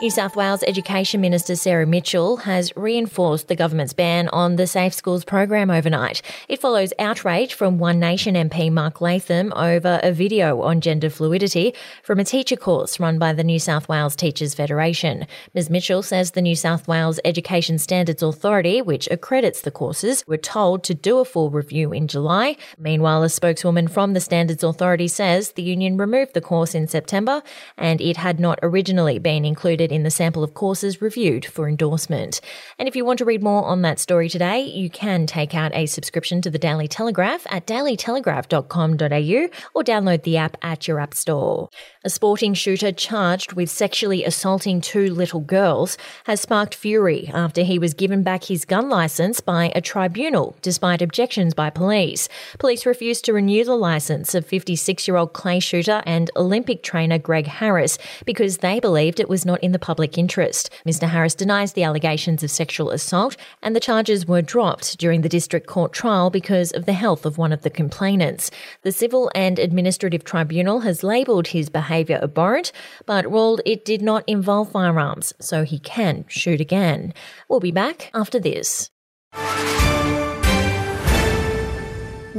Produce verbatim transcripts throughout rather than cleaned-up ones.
New South Wales Education Minister Sarah Mitchell has reinforced the government's ban on the Safe Schools program overnight. It follows outrage from One Nation M P Mark Latham over a video on gender fluidity from a teacher course run by the New South Wales Teachers Federation. Ms Mitchell says the New South Wales Education Standards Authority, which accredits the courses, were told to do a full review in July. Meanwhile, a spokeswoman from the Standards Authority says the union removed the course in September and it had not originally been included in the sample of courses reviewed for endorsement. And if you want to read more on that story today, you can take out a subscription to the Daily Telegraph at daily telegraph dot com dot a u or download the app at your app store. A sporting shooter charged with sexually assaulting two little girls has sparked fury after he was given back his gun licence by a tribunal, despite objections by police. Police refused to renew the licence of fifty-six-year-old clay shooter and Olympic trainer Greg Harris because they believed it was not in the public interest. Mister Harris denies the allegations of sexual assault, and the charges were dropped during the district court trial because of the health of one of the complainants. The Civil and Administrative Tribunal has labelled his behaviour abhorrent, but ruled it did not involve firearms, so he can shoot again. We'll be back after this.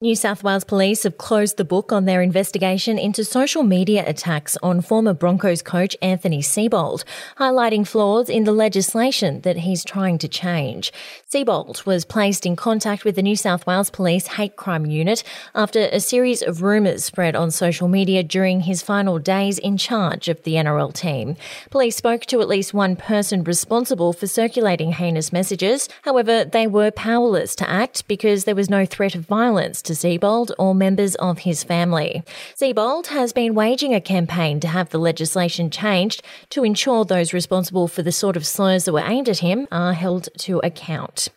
New South Wales Police have closed the book on their investigation into social media attacks on former Broncos coach Anthony Seibold, highlighting flaws in the legislation that he's trying to change. Seibold was placed in contact with the New South Wales Police Hate Crime Unit after a series of rumours spread on social media during his final days in charge of the N R L team. Police spoke to at least one person responsible for circulating heinous messages. However, they were powerless to act because there was no threat of violence to Seibold or members of his family. Seibold has been waging a campaign to have the legislation changed to ensure those responsible for the sort of slurs that were aimed at him are held to account.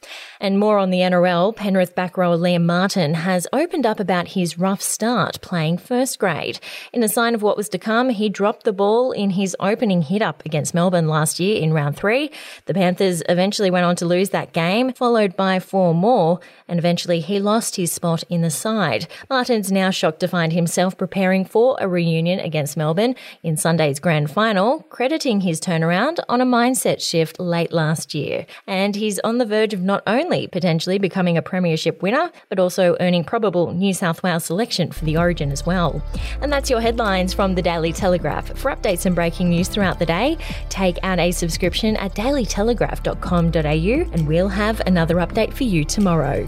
And more on the N R L, Penrith back rower Liam Martin has opened up about his rough start playing first grade. In a sign of what was to come, he dropped the ball in his opening hit-up against Melbourne last year in round three. The Panthers eventually went on to lose that game, followed by four more, and eventually he lost his spot in the side. Martin's now shocked to find himself preparing for a reunion against Melbourne in Sunday's grand final, crediting his turnaround on a mindset shift late last year. And he's on the verge of not only potentially becoming a premiership winner, but also earning probable New South Wales selection for the Origin as well. And that's your headlines from the Daily Telegraph. For updates and breaking news throughout the day, take out a subscription at daily telegraph dot com dot a u and we'll have another update for you tomorrow.